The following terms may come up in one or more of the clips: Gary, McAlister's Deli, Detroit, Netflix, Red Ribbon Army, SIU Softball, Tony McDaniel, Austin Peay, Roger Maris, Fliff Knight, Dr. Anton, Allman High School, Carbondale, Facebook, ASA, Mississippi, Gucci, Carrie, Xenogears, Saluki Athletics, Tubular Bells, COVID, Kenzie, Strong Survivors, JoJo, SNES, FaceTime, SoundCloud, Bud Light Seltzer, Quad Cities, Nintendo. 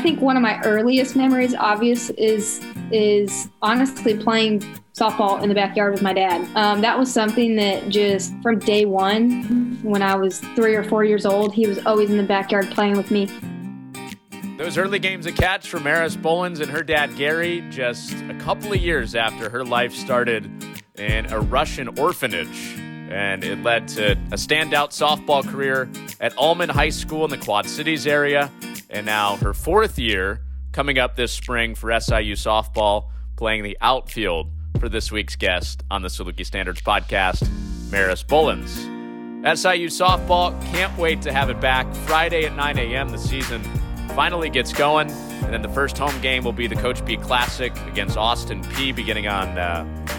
think one of my earliest memories, obvious, is honestly playing softball in the backyard with my dad. That was something that just from day one, when I was 3 or 4 years old, he was always in the backyard playing with me. Those early games of catch from Maris Bullens and her dad, Gary, just a couple of years after her life started in a Russian orphanage. And it led to a standout softball career at Allman High School in the Quad Cities area. And now her fourth year coming up this spring for SIU softball, playing the outfield for this week's guest on the Saluki Standards podcast, Maris Bullens. SIU softball, can't wait to have it back. Friday at 9 a.m. the season finally gets going. And then the first home game will be the Coach P Classic against Austin Peay beginning on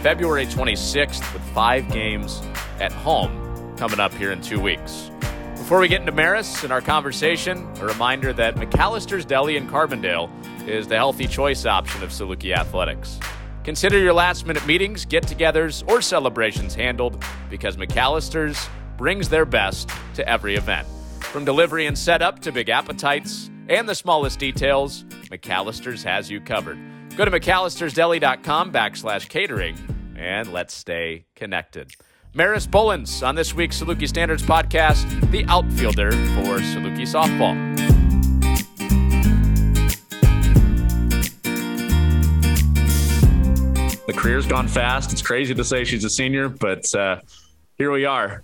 February 26th with 5 games at home coming up here in 2 weeks. Before we get into Maris and our conversation, a reminder that McAlister's Deli in Carbondale is the healthy choice option of Saluki Athletics. Consider your last-minute meetings, get-togethers, or celebrations handled because McAlister's brings their best to every event. From delivery and setup to big appetites and the smallest details, McAlister's has you covered. Go to McAlister'sDeli.com/catering and let's stay connected. Maris Bullens on this week's Saluki Standards podcast, the outfielder for Saluki softball. The career's gone fast. It's crazy to say she's a senior, but here we are.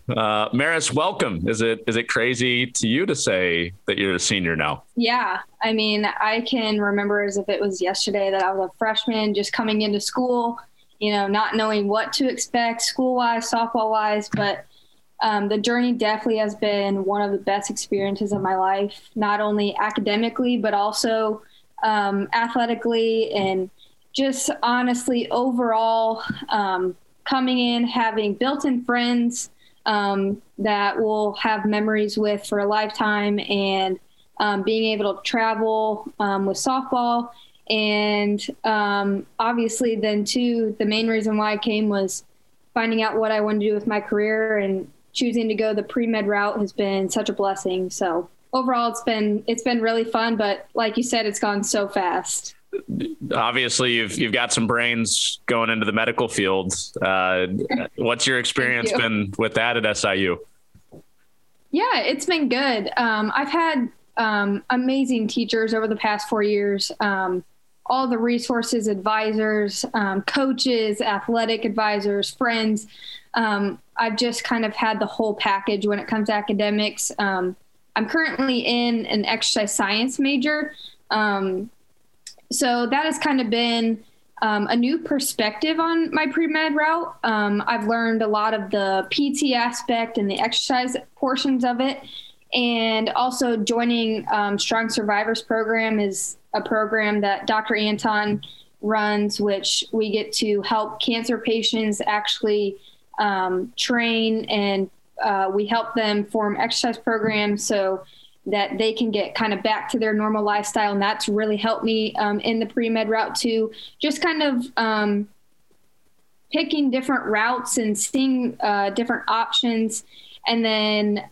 Maris, welcome. Is it crazy to you to say that you're a senior now? Yeah. I mean, I can remember as if it was yesterday that I was a freshman just coming into school, you know, not knowing what to expect school-wise, softball-wise, but the journey definitely has been one of the best experiences of my life, not only academically, but also athletically and just honestly overall coming in, having built-in friends that we'll have memories with for a lifetime and being able to travel with softball. And obviously then too, the main reason why I came was finding out what I wanted to do with my career, and choosing to go the pre-med route has been such a blessing. So overall, it's been really fun, but like you said, it's gone so fast. Obviously you've got some brains going into the medical field. What's your experience been with that at SIU? Yeah, it's been good. I've had amazing teachers over the past 4 years. All the resources, advisors, coaches, athletic advisors, friends. I've just kind of had the whole package when it comes to academics. I'm currently in an exercise science major. So that has kind of been a new perspective on my pre-med route. I've learned a lot of the PT aspect and the exercise portions of it. And also joining Strong Survivors program is a program that Dr. Anton runs, which we get to help cancer patients actually train, and we help them form exercise programs so that they can get kind of back to their normal lifestyle. And that's really helped me in the pre-med route too, just kind of picking different routes and seeing different options. And then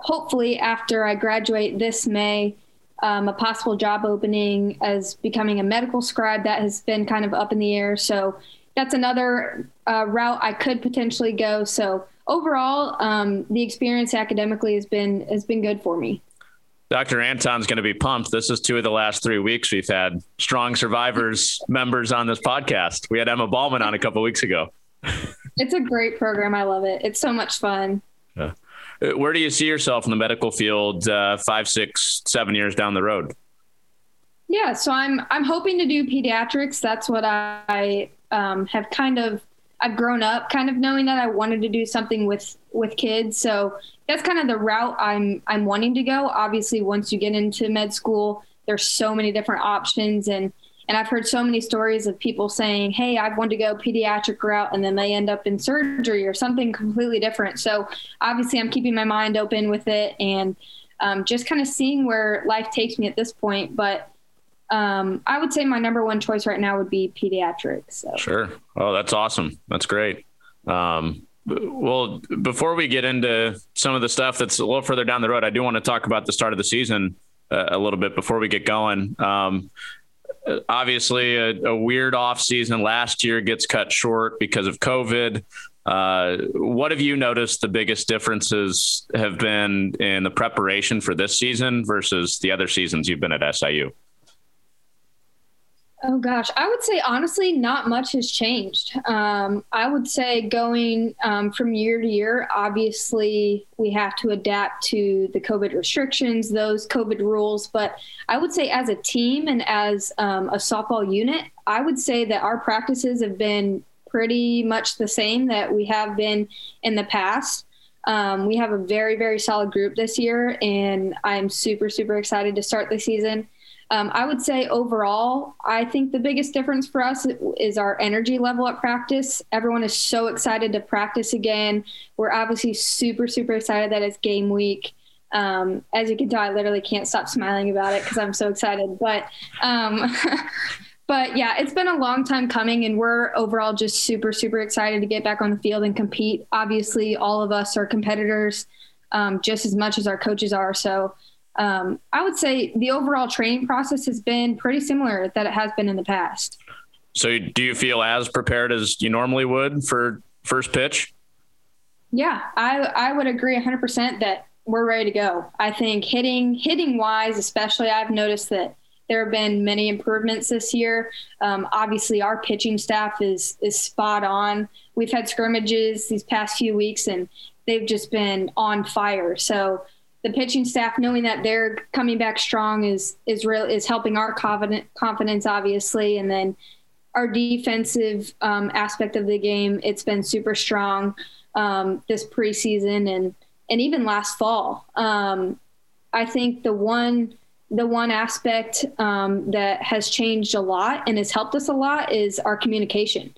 hopefully after I graduate this May, a possible job opening as becoming a medical scribe, that has been kind of up in the air. So that's another route I could potentially go. So overall, the experience academically has been good for me. Dr. Anton's going to be pumped. This is 2 of the last 3 weeks we've had Strong Survivors members on this podcast. We had Emma Ballman on a couple weeks ago. It's a great program. I love it. It's so much fun. Yeah. Where do you see yourself in the medical field 5, 6, 7 years down the road? Yeah, so I'm hoping to do pediatrics. That's what I've grown up kind of knowing that I wanted to do something with kids. So that's kind of the route I'm wanting to go. Obviously, once you get into med school, there's so many different options. And I've heard so many stories of people saying, hey, I want to go pediatric route, and then they end up in surgery or something completely different. So obviously I'm keeping my mind open with it and just kind of seeing where life takes me at this point. But I would say my number one choice right now would be pediatrics. So. Sure. Oh, that's awesome. That's great. Well, before we get into some of the stuff that's a little further down the road, I do want to talk about the start of the season. a little bit before we get going. Obviously a weird off season last year gets cut short because of COVID. What have you noticed the biggest differences have been in the preparation for this season versus the other seasons you've been at SIU? Oh gosh, I would say honestly, not much has changed. I would say going from year to year, obviously we have to adapt to the COVID restrictions, those COVID rules. But I would say as a team and as a softball unit, I would say that our practices have been pretty much the same that we have been in the past. We have a very, very solid group this year, and I'm super, super excited to start the season. I would say overall, I think the biggest difference for us is our energy level at practice. Everyone is so excited to practice again. We're obviously super, super excited that it's game week. As you can tell, I literally can't stop smiling about it because I'm so excited. But but yeah, it's been a long time coming, and we're overall just super, super excited to get back on the field and compete. Obviously, all of us are competitors just as much as our coaches are. So I would say the overall training process has been pretty similar that it has been in the past. So do you feel as prepared as you normally would for first pitch? Yeah, I would agree 100% that we're ready to go. I think hitting wise, especially, I've noticed that there have been many improvements this year. Obviously our pitching staff is spot on. We've had scrimmages these past few weeks and they've just been on fire. So the pitching staff, knowing that they're coming back strong, is helping our confidence, obviously. And then our defensive aspect of the game, it's been super strong this preseason and even last fall. I think the one aspect that has changed a lot and has helped us a lot is our communication.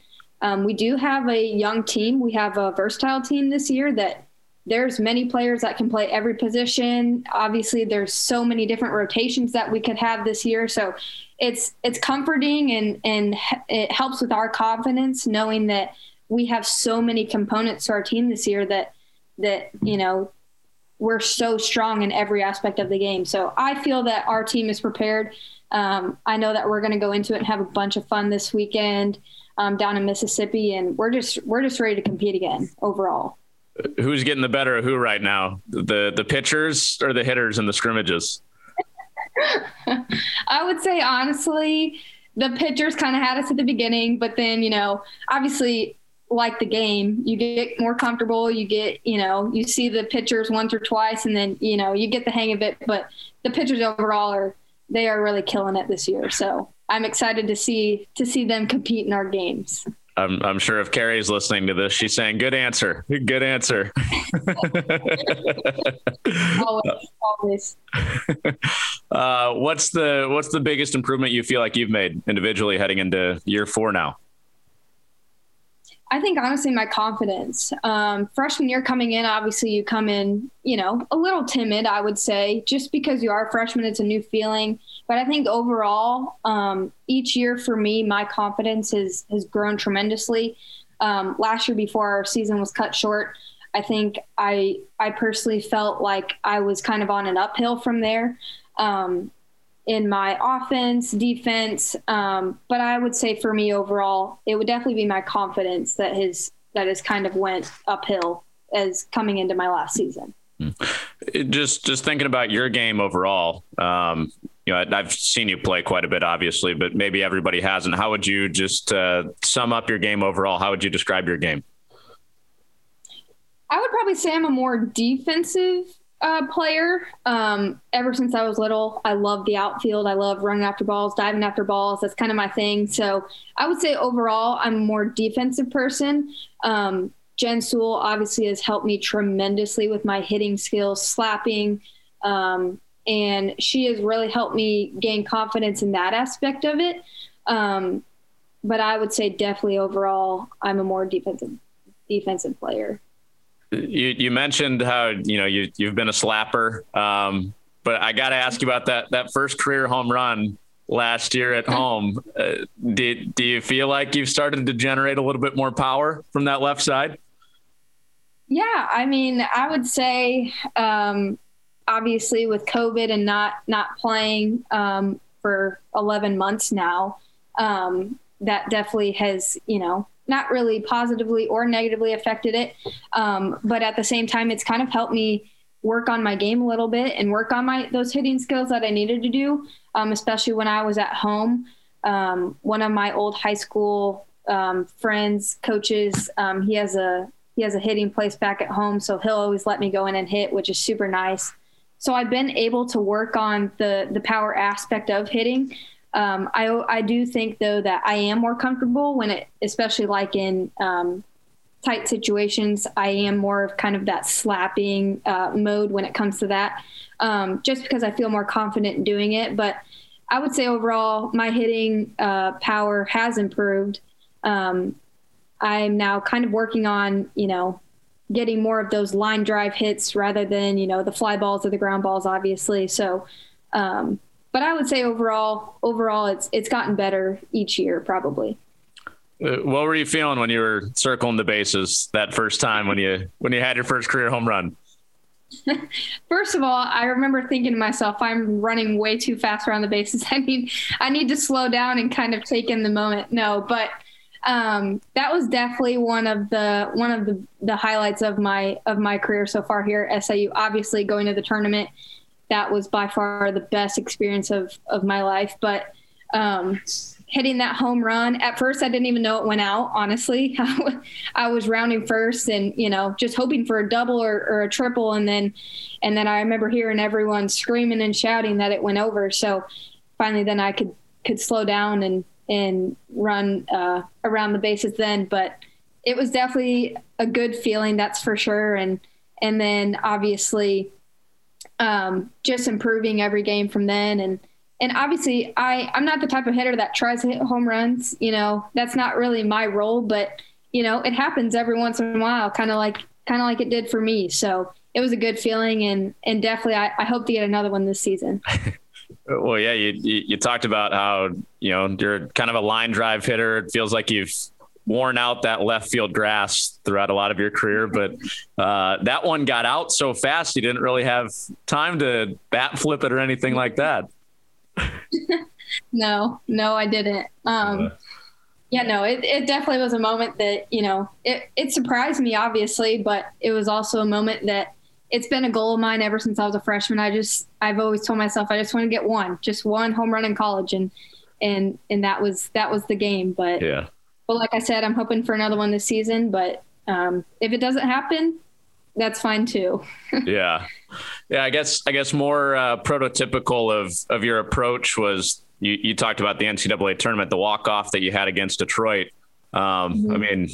We do have a young team. We have a versatile team this year that there's many players that can play every position. Obviously, there's so many different rotations that we could have this year. So it's comforting and it helps with our confidence knowing that we have so many components to our team this year that you know, we're so strong in every aspect of the game. So I feel that our team is prepared. I know that we're going to go into it and have a bunch of fun this weekend down in Mississippi, and we're just ready to compete again overall. Who's getting the better of who right now? The pitchers or the hitters in the scrimmages? I would say, honestly, the pitchers kind of had us at the beginning, but then, you know, obviously like the game, you get more comfortable, you get, you know, you see the pitchers once or twice and then, you know, you get the hang of it, but the pitchers overall they are really killing it this year. So I'm excited to see them compete in our games. I'm sure if Carrie's listening to this, she's saying, good answer. Good answer. Always. What's the biggest improvement you feel like you've made individually heading into year four now? I think, honestly, my confidence. Freshman year coming in, obviously you come in, you know, a little timid, I would say, just because you are a freshman, it's a new feeling. But I think overall, each year for me, my confidence has grown tremendously. Last year before our season was cut short, I think I personally felt like I was kind of on an uphill from there in my offense, defense. But I would say for me overall, it would definitely be my confidence that has kind of went uphill as coming into my last season. Just thinking about your game overall, you know, I've seen you play quite a bit, obviously, but maybe everybody hasn't. How would you just sum up your game overall? How would you describe your game? I would probably say I'm a more defensive player. Ever since I was little, I love the outfield. I love running after balls, diving after balls. That's kind of my thing. So I would say overall, I'm a more defensive person. Jen Sewell obviously has helped me tremendously with my hitting skills, slapping, and she has really helped me gain confidence in that aspect of it. But I would say definitely overall, I'm a more defensive player. You mentioned how, you know, you've been a slapper, but I got to ask you about that first career home run last year at home. Do you feel like you've started to generate a little bit more power from that left side? Yeah, I mean, I would say obviously with COVID and not playing for 11 months now, that definitely has, not really positively or negatively affected it. But at the same time, it's kind of helped me work on my game a little bit and work on those hitting skills that I needed to do, especially when I was at home. One of my old high school friends, coaches, he has a hitting place back at home, so he'll always let me go in and hit, which is super nice. So I've been able to work on the power aspect of hitting. I do think, though, that I am more comfortable when especially like in tight situations, I am more of kind of that slapping mode when it comes to that, just because I feel more confident in doing it. But I would say overall, my hitting power has improved. I'm now kind of working on, getting more of those line drive hits rather than, the fly balls or the ground balls, obviously. So, but I would say overall, it's gotten better each year, probably. What were you feeling when you were circling the bases that first time when you had your first career home run? First of all, I remember thinking to myself, I'm running way too fast around the bases. I need to slow down and kind of take in the moment. No, but that was definitely one of the highlights of my career so far here at SIU. Obviously, going to the tournament, that was by far the best experience of my life. But hitting that home run, at first I didn't even know it went out, honestly. I was rounding first and, just hoping for a double or a triple. And then I remember hearing everyone screaming and shouting that it went over. So finally then I could slow down and run around the bases then. But it was definitely a good feeling, that's for sure. And then obviously just improving every game from then. And obviously, I'm not the type of hitter that tries to hit home runs. That's not really my role, but, it happens every once in a while, kind of like it did for me. So it was a good feeling. And definitely, I hope to get another one this season. Well, yeah, you talked about how, you're kind of a line drive hitter. It feels like you've worn out that left field grass throughout a lot of your career, but that one got out so fast, you didn't really have time to bat flip it or anything like that. No, I didn't. It definitely was a moment that, it surprised me, obviously, but it was also a moment that it's been a goal of mine ever since I was a freshman. I've always told myself, I just want to get one home run in college. And that was the game. But yeah, but like I said, I'm hoping for another one this season, but if it doesn't happen, that's fine too. Yeah. I guess more prototypical of your approach was you talked about the NCAA tournament, the walk-off that you had against Detroit. Mm-hmm. I mean,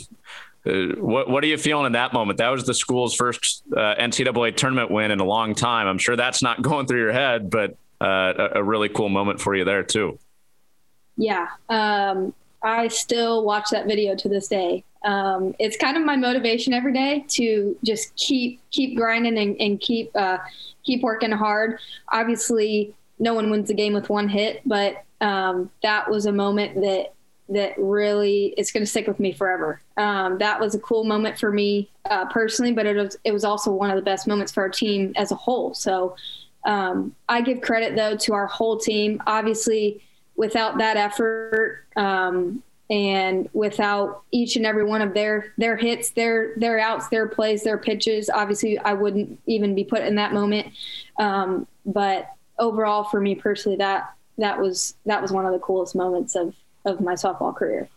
what are you feeling in that moment? That was the school's first NCAA tournament win in a long time. I'm sure that's not going through your head, but a really cool moment for you there too. Yeah. I still watch that video to this day. It's kind of my motivation every day to just keep grinding and keep working hard. Obviously, no one wins the game with one hit, but that was a moment that really is going to stick with me forever. That was a cool moment for me personally, but it was also one of the best moments for our team as a whole. So I give credit, though, to our whole team. Obviously, without that effort and without each and every one of their hits, their outs, their plays, their pitches, obviously I wouldn't even be put in that moment. But overall for me personally, that was one of the coolest moments of my softball career.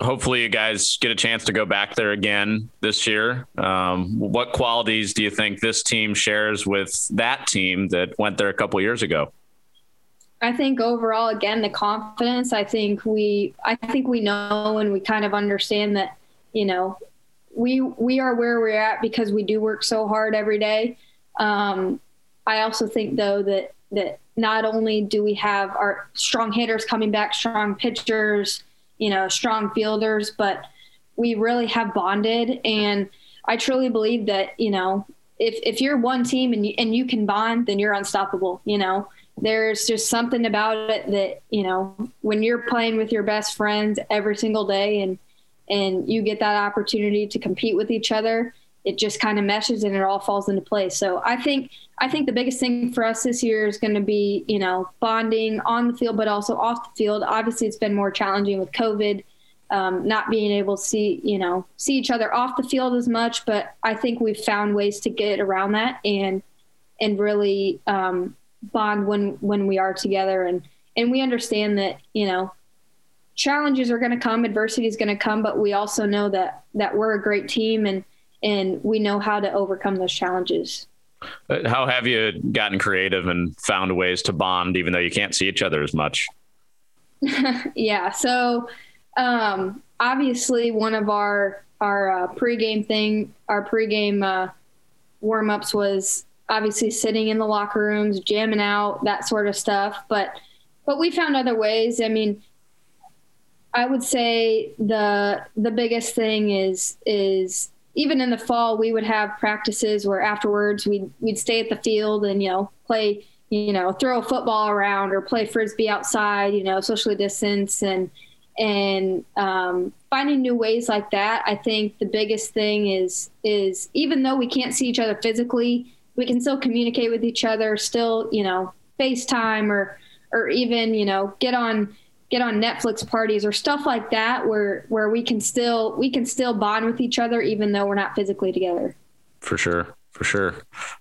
Hopefully you guys get a chance to go back there again this year. What qualities do you think this team shares with that team that went there a couple years ago? I think overall, again, the confidence. I think we know and we kind of understand that, we are where we're at because we do work so hard every day. I also think, though, that not only do we have our strong hitters coming back, strong pitchers, strong fielders, but we really have bonded. And I truly believe that, if you're one team and you can bond, then you're unstoppable. There's just something about it that, when you're playing with your best friends every single day and you get that opportunity to compete with each other, it just kind of meshes and it all falls into place. So I think the biggest thing for us this year is going to be, you know, bonding on the field, but also off the field. Obviously it's been more challenging with COVID, not being able to see each other off the field as much, but I think we've found ways to get around that and really, bond when we are together. And we understand that, you know, challenges are going to come, adversity is going to come, but we also know that we're a great team and we know how to overcome those challenges. How have you gotten creative and found ways to bond, even though you can't see each other as much? Yeah. So, obviously one of our pregame warm-ups was obviously sitting in the locker rooms, jamming out, that sort of stuff. But we found other ways. I mean, I would say the biggest thing is even in the fall, we would have practices where afterwards we'd stay at the field and, you know, play, you know, throw a football around or play Frisbee outside, you know, socially distance and finding new ways like that. I think the biggest thing is even though we can't see each other physically, we can still communicate with each other, still, you know, FaceTime or even, you know, get on Netflix parties or stuff like that where we can still bond with each other, even though we're not physically together. For sure.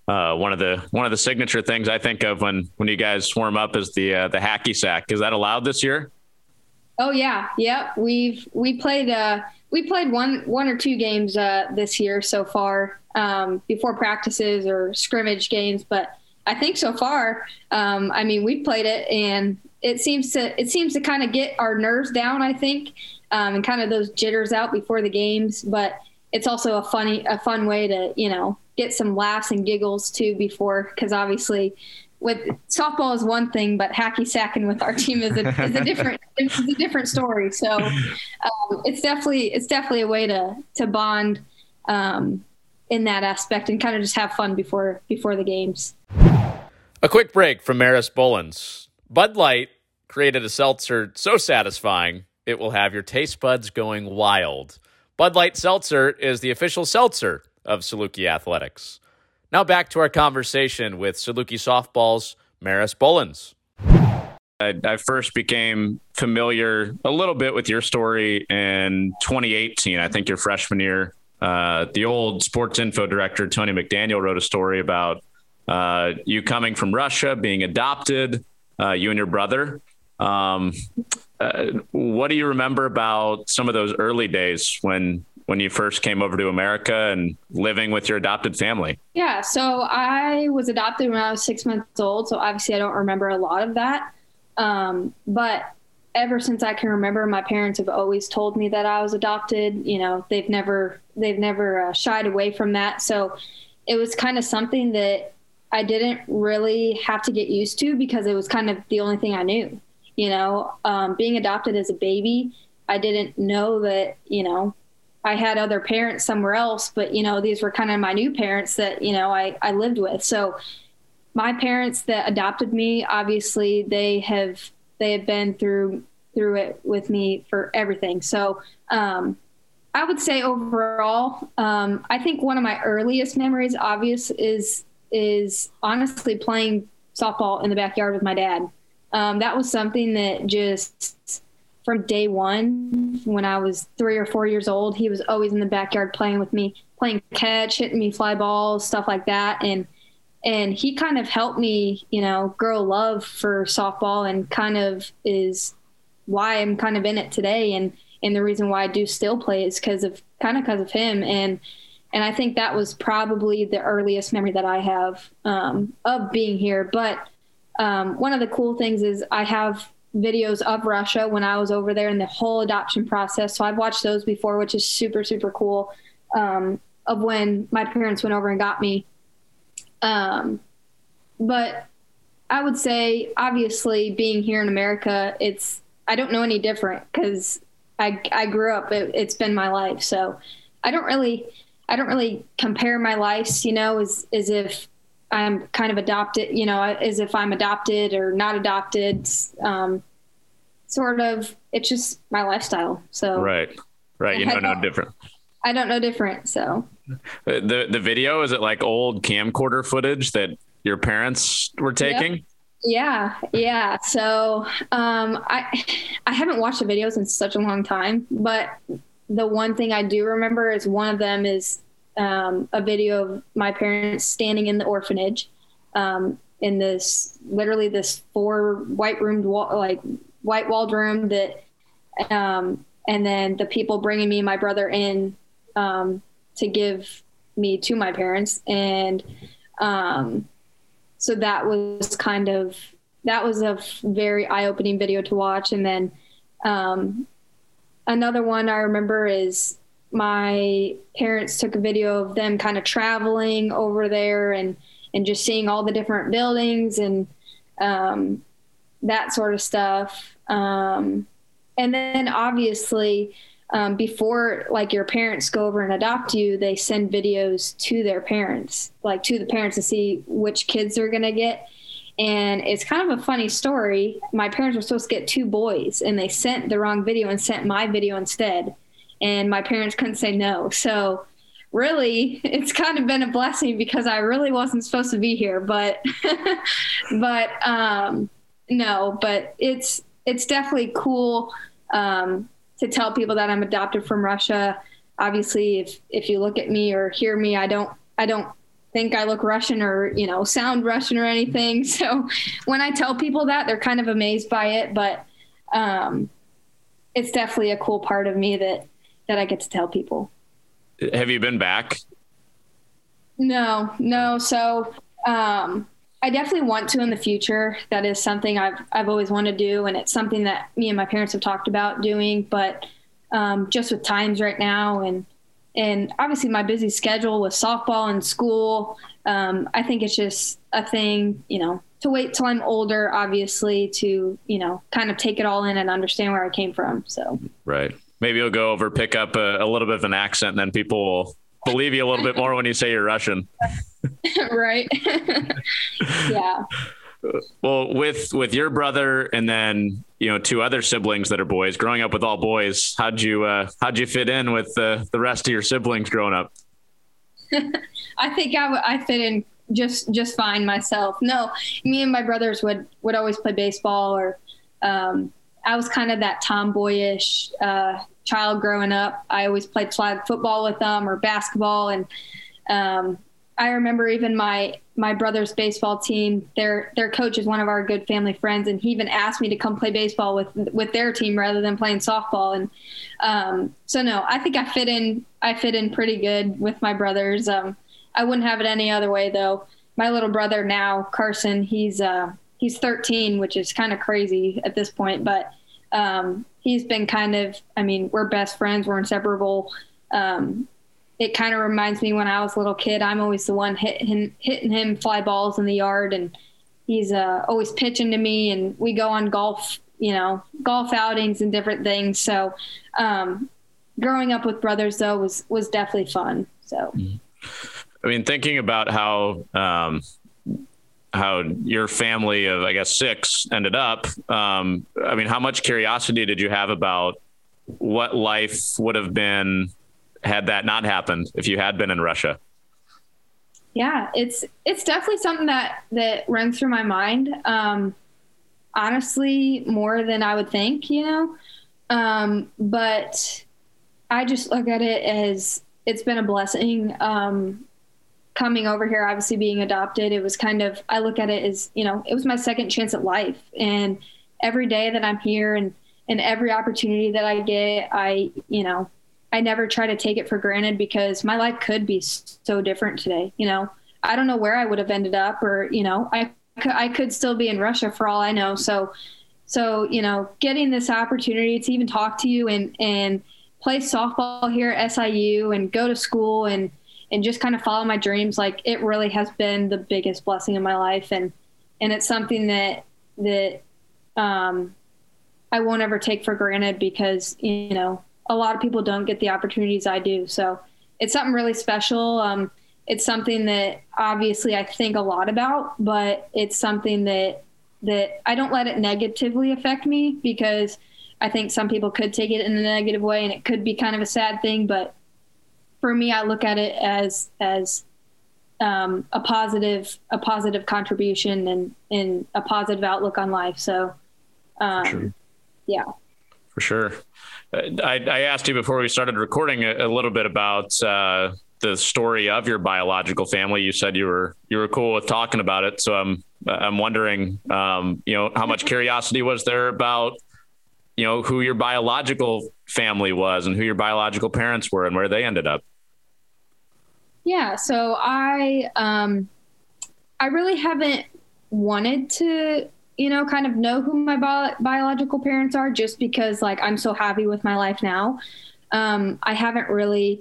One of the signature things I think of when you guys warm up is the hacky sack. Is that allowed this year? Oh yeah. Yep. We played one or two games this year so far, before practices or scrimmage games. But I think so far, I mean, we've played it and it seems to kind of get our nerves down, I think, and kind of those jitters out before the games. But it's also a fun way to, you know, get some laughs and giggles too before, because obviously with softball is one thing, but hacky sacking with our team is a different story. So it's definitely a way to bond in that aspect and kind of just have fun before the games. A quick break from Maris Bullens. Bud Light created a seltzer so satisfying it will have your taste buds going wild. Bud Light Seltzer is the official seltzer of Saluki Athletics. Now back to our conversation with Saluki Softball's Maris Bullens. I first became familiar a little bit with your story in 2018. I think your freshman year, the old sports info director, Tony McDaniel, wrote a story about you coming from Russia, being adopted, you and your brother. What do you remember about some of those early days when you first came over to America and living with your adopted family? Yeah. So I was adopted when I was 6 months old. So obviously I don't remember a lot of that. But ever since I can remember, my parents have always told me that I was adopted. You know, they've never shied away from that. So it was kind of something that I didn't really have to get used to because it was kind of the only thing I knew, you know, being adopted as a baby. I didn't know that, you know, I had other parents somewhere else, but, you know, these were kind of my new parents that, you know, I lived with. So my parents that adopted me, obviously they have been through it with me for everything. So, I would say overall, I think one of my earliest memories, obvious, is honestly playing softball in the backyard with my dad. That was something that just from day one, when I was 3 or 4 years old, he was always in the backyard playing with me, playing catch, hitting me fly balls, stuff like that. And he kind of helped me, you know, grow love for softball and kind of is why I'm kind of in it today. And the reason why I do still play is because of him. And I think that was probably the earliest memory that I have, of being here. But, one of the cool things is I have videos of Russia when I was over there and the whole adoption process. So I've watched those before, which is super, super cool. Of when my parents went over and got me. But I would say obviously being here in America, I don't know any different because I grew up, it's been my life. So I don't really compare my lives, you know, as if I'm kind of adopted, you know, as if I'm adopted or not adopted, sort of, it's just my lifestyle. So, right. You know, no different. I don't know different. So The video, is it like old camcorder footage that your parents were taking? Yep. Yeah. So, I haven't watched the videos in such a long time, but the one thing I do remember is one of them is, a video of my parents standing in the orphanage, in this, literally this 4 white-roomed wall, like white-walled room that, and then the people bringing me and my brother in, to give me to my parents. And, so that was a very eye-opening video to watch. And then another one I remember is my parents took a video of them kind of traveling over there and just seeing all the different buildings and that sort of stuff. And then obviously before like your parents go over and adopt you, they send videos to their parents, like to the parents, to see which kids they're going to get. And it's kind of a funny story. My parents were supposed to get 2 boys and they sent the wrong video and sent my video instead. And my parents couldn't say no. So really it's kind of been a blessing because I really wasn't supposed to be here, but, but it's definitely cool. To tell people that I'm adopted from Russia. Obviously, if you look at me or hear me, I don't think I look Russian or, sound Russian or anything. So when I tell people that, they're kind of amazed by it, but it's definitely a cool part of me that I get to tell people. Have you been back? No. So I definitely want to in the future. That is something I've always wanted to do. And it's something that me and my parents have talked about doing, but just with times right now and obviously my busy schedule with softball and school, I think it's just a thing, to wait till I'm older, obviously, to, kind of take it all in and understand where I came from. So, right. Maybe you'll go over, pick up a little bit of an accent and then people will believe you a little bit more when you say you're Russian. Right. Yeah. Well, with your brother and then, 2 other siblings that are boys, growing up with all boys, how'd you fit in with the rest of your siblings growing up? I think I fit in just fine myself. No, me and my brothers would always play baseball or, I was kind of that tomboyish, child growing up. I always played flag football with them or basketball. And, I remember even my brother's baseball team, their coach is one of our good family friends. And he even asked me to come play baseball with their team rather than playing softball. And, so no, I think I fit in pretty good with my brothers. I wouldn't have it any other way though. My little brother now, Carson, he's 13, which is kind of crazy at this point, but, he's been kind of, we're best friends, we're inseparable. It kind of reminds me when I was a little kid, I'm always the one hitting him fly balls in the yard. And he's always pitching to me and we go on golf outings and different things. So growing up with brothers though was definitely fun. So, thinking about how your family of, 6 ended up. How much curiosity did you have about what life would have been had that not happened if you had been in Russia? Yeah, it's definitely something that runs through my mind. Honestly, more than I would think, but I just look at it as it's been a blessing. Coming over here, obviously being adopted, it was kind of, I look at it as, it was my second chance at life. And every day that I'm here and every opportunity that I get, I never try to take it for granted because my life could be so different today. I don't know where I would have ended up or, I could still be in Russia for all I know. So, getting this opportunity to even talk to you and play softball here at SIU and go to school and just kind of follow my dreams. Like it really has been the biggest blessing in my life. And it's something that I won't ever take for granted because, a lot of people don't get the opportunities I do. So it's something really special. It's something that obviously I think a lot about, but it's something that I don't let it negatively affect me because I think some people could take it in a negative way and it could be kind of a sad thing, but for me, I look at it as a positive contribution and a positive outlook on life. So, sure. Yeah. For sure. I asked you before we started recording a little bit about the story of your biological family. You said you were cool with talking about it. So I'm wondering, how much curiosity was there about, who your biological family was and who your biological parents were and where they ended up? Yeah. So I really haven't wanted to, kind of know who my biological parents are, just because I'm so happy with my life now. I haven't really,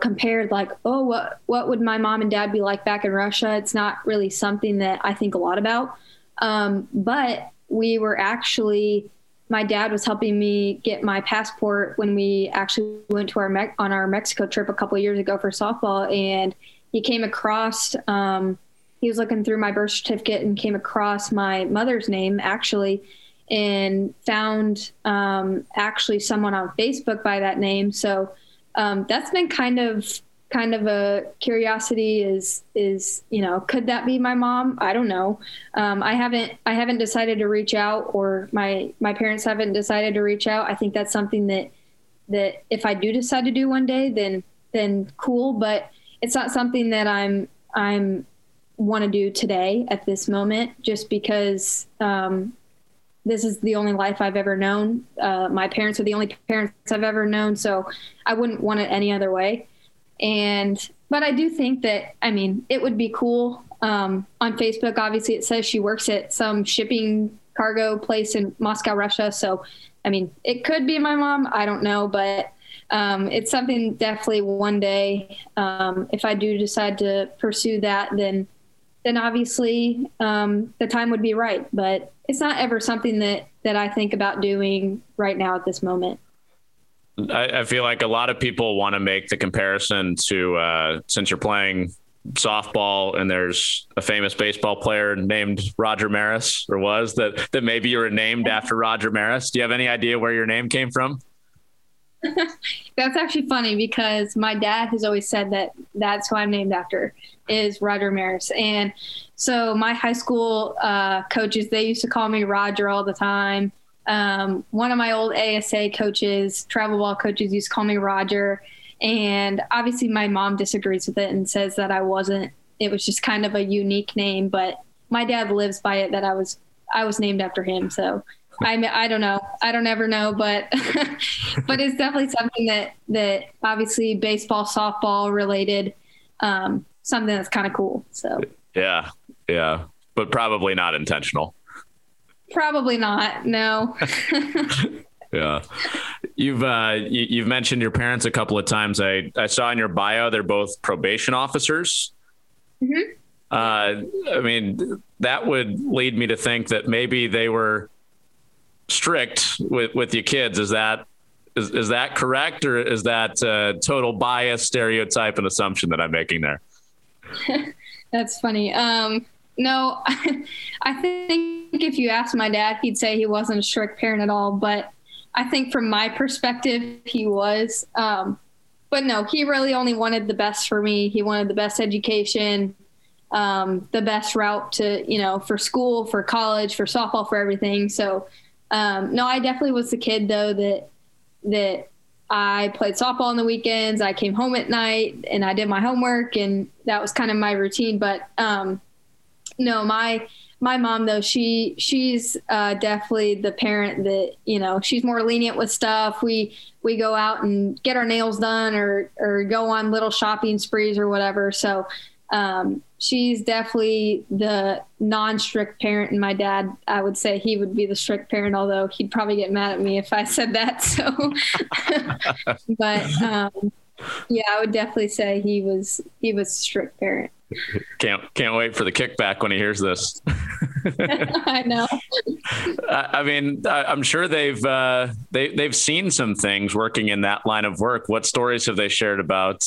compared what would my mom and dad be like back in Russia? It's not really something that I think a lot about. But we were actually, my dad was helping me get my passport when we actually went to on our Mexico trip a couple of years ago for softball. And he came across, he was looking through my birth certificate and came across my mother's name actually, and found, actually someone on Facebook by that name. So, that's been kind of a curiosity is, could that be my mom? I don't know. I haven't decided to reach out, or my parents haven't decided to reach out. I think that's something that if I do decide to do one day, then cool, but it's not something that I'm want to do today at this moment, just because this is the only life I've ever known. My parents are the only parents I've ever known, so I wouldn't want it any other way. But I do think that, it would be cool. On Facebook, obviously it says she works at some shipping cargo place in Moscow, Russia. So, it could be my mom. I don't know, but it's something definitely one day, if I do decide to pursue that, then obviously the time would be right. But it's not ever something that I think about doing right now at this moment. I feel like a lot of people want to make the comparison to, since you're playing softball and there's a famous baseball player named Roger Maris, or was that maybe you were named after Roger Maris. Do you have any idea where your name came from? That's actually funny, because my dad has always said that that's who I'm named after, is Roger Maris. And so my high school coaches, they used to call me Roger all the time. One of my old ASA coaches, travel ball coaches, used to call me Roger. And obviously my mom disagrees with it and says that it was just kind of a unique name, but my dad lives by it, that I was named after him. So I don't know. I don't ever know, but but it's definitely something that obviously baseball, softball related, something that's kind of cool. So yeah, but probably not intentional. Probably not. No. Yeah, you've mentioned your parents a couple of times. I saw in your bio they're both probation officers. Mm-hmm. That would lead me to think that maybe they were strict with your kids. Is that correct, or is that a total bias, stereotype, and assumption that I'm making there? That's funny. No, I think if you asked my dad, he'd say he wasn't a strict parent at all, but I think from my perspective, he was. But no, he really only wanted the best for me. He wanted the best education, the best route to, for school, for college, for softball, for everything. So, no, I definitely was the kid though, that I played softball on the weekends. I came home at night and I did my homework, and that was kind of my routine. But, no, my mom though, she's definitely the parent that, she's more lenient with stuff. We go out and get our nails done or go on little shopping sprees or whatever. So, she's definitely the non-strict parent, and my dad, I would say he would be the strict parent, although he'd probably get mad at me if I said that. So, but, yeah, I would definitely say he was a strict parent. Can't wait for the kickback when he hears this. I know. I'm sure they've seen some things working in that line of work. What stories have they shared about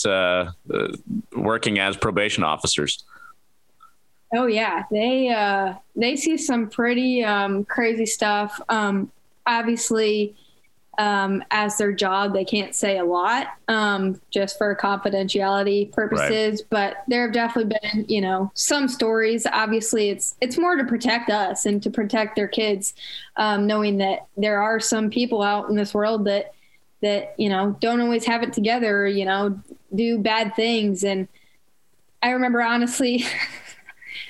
working as probation officers? Oh yeah, they see some pretty crazy stuff. Obviously, as their job. They can't say a lot, just for confidentiality purposes, right. But there have definitely been, you know, some stories. Obviously it's more to protect us and to protect their kids, knowing that there are some people out in this world that, you know, don't always have it together, you know, do bad things. And I remember, honestly,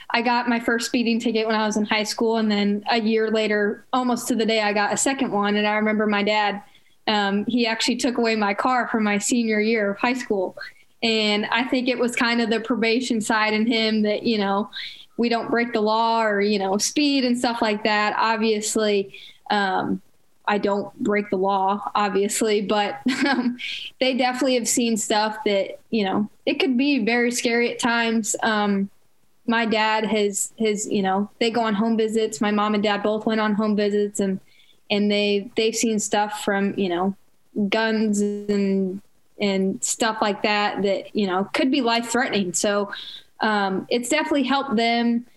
I got my first speeding ticket when I was in high school. And then a year later, almost to the day, I got a second one. And I remember my dad, he actually took away my car for my senior year of high school. And I think it was kind of the probation side in him that, you know, we don't break the law or, you know, speed and stuff like that. Obviously, I don't break the law, obviously, but they definitely have seen stuff that, you know, it could be very scary at times. My dad has, you know, they go on home visits. My mom and dad both went on home visits, and they've seen stuff from, you know, guns and stuff like that, you know, could be life threatening. So it's definitely helped them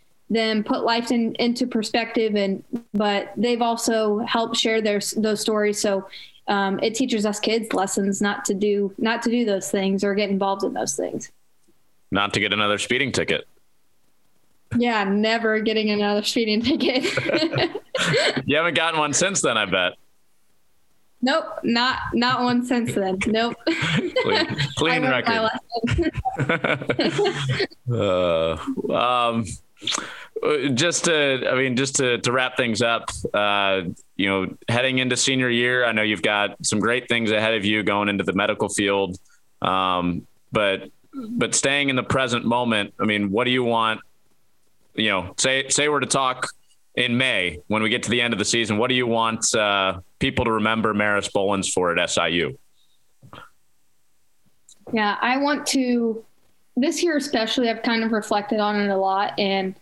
put life into perspective, but they've also helped share those stories. So it teaches us kids lessons not to do those things or get involved in those things. Not to get another speeding ticket. Yeah, never getting another speeding ticket. You haven't gotten one since then, I bet. Nope, not one since then. Nope. Clean record. Just to wrap things up, you know, heading into senior year, I know you've got some great things ahead of you going into the medical field, but staying in the present moment. I mean, what do you want? You know, say we're to talk in May when we get to the end of the season, what do you want people to remember Maris Bullens for at SIU? Yeah, I want to, this year especially, I've kind of reflected on it a lot, and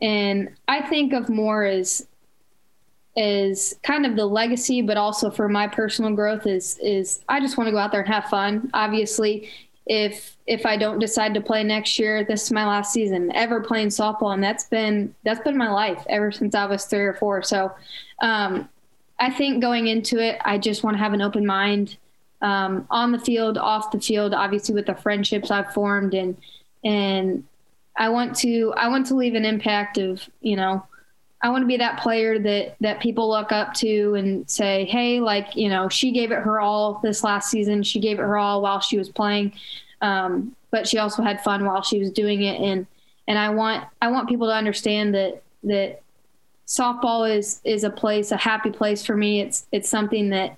I think of more as kind of the legacy, but also for my personal growth is I just want to go out there and have fun. Obviously, if I don't decide to play next year, this is my last season ever playing softball. And that's been my life ever since I was 3 or 4. So I think going into it, I just want to have an open mind on the field, off the field, obviously with the friendships I've formed. And I want to leave an impact of, you know, I want to be that player that people look up to and say, hey, like, you know, she gave it her all this last season. She gave it her all while she was playing. But she also had fun while she was doing it. And I want people to understand that softball is a place, a happy place for me. It's something that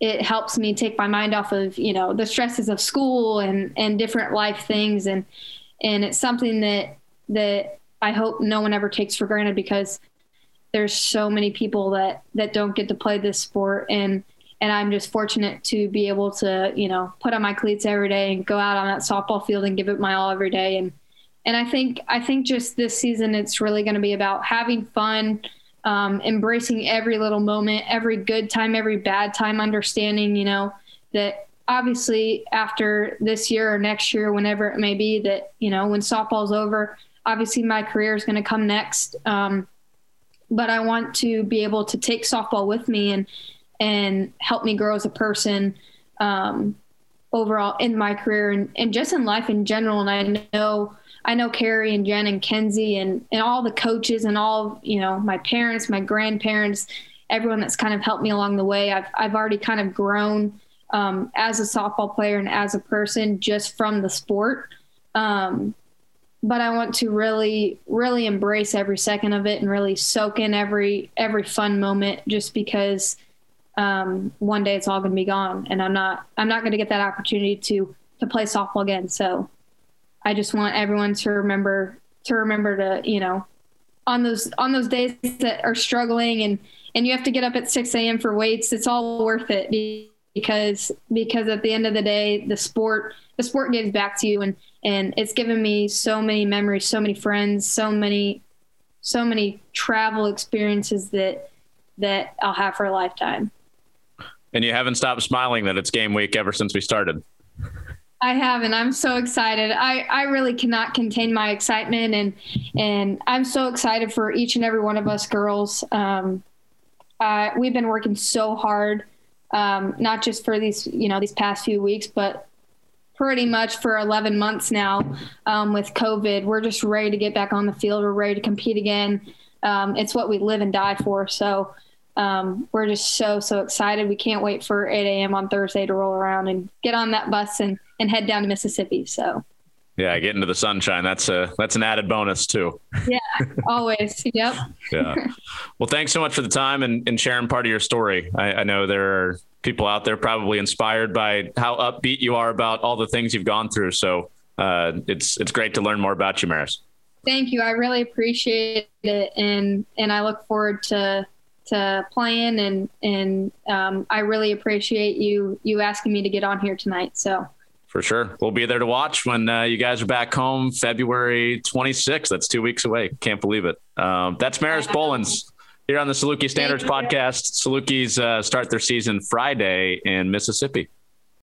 it helps me take my mind off of, you know, the stresses of school and different life things. And it's something that I hope no one ever takes for granted, because there's so many people that don't get to play this sport. And I'm just fortunate to be able to, you know, put on my cleats every day and go out on that softball field and give it my all every day. And I think just this season, it's really going to be about having fun, embracing every little moment, every good time, every bad time, understanding, you know, that obviously after this year or next year, whenever it may be, that, you know, when softball's over, obviously my career is going to come next. But I want to be able to take softball with me and help me grow as a person, overall in my career and just in life in general. And I know Carrie and Jen and Kenzie and all the coaches and all, you know, my parents, my grandparents, everyone that's kind of helped me along the way. I've already kind of grown, as a softball player and as a person just from the sport. But I want to really, really embrace every second of it and really soak in every fun moment, just because one day it's all going to be gone, and I'm not going to get that opportunity to play softball again. So I just want everyone to remember to, you know, on those days that are struggling and you have to get up at 6 a.m. for weights, it's all worth it, because at the end of the day, the sport gives back to you, and it's given me so many memories, so many friends, so many travel experiences that I'll have for a lifetime. And you haven't stopped smiling that it's game week ever since we started. I haven't. I'm so excited. I really cannot contain my excitement, and I'm so excited for each and every one of us girls. We've been working so hard, not just for these, these past few weeks, but pretty much for 11 months now, with COVID. We're just ready to get back on the field. We're ready to compete again. It's what we live and die for. So we're just so excited. We can't wait for 8 a.m. on Thursday to roll around and get on that bus and head down to Mississippi. So yeah, get into the sunshine. That's an added bonus too. Yeah, always. Yep. Yeah. Well, thanks so much for the time and sharing part of your story. I know there are people out there probably inspired by how upbeat you are about all the things you've gone through. So it's great to learn more about you, Maris. Thank you. I really appreciate it. And I look forward to playing and I really appreciate you asking me to get on here tonight. So for sure. We'll be there to watch when you guys are back home, February 26th. That's 2 weeks away. Can't believe it. That's Maris Bullens here on the Saluki Standards podcast. Salukis start their season Friday in Mississippi.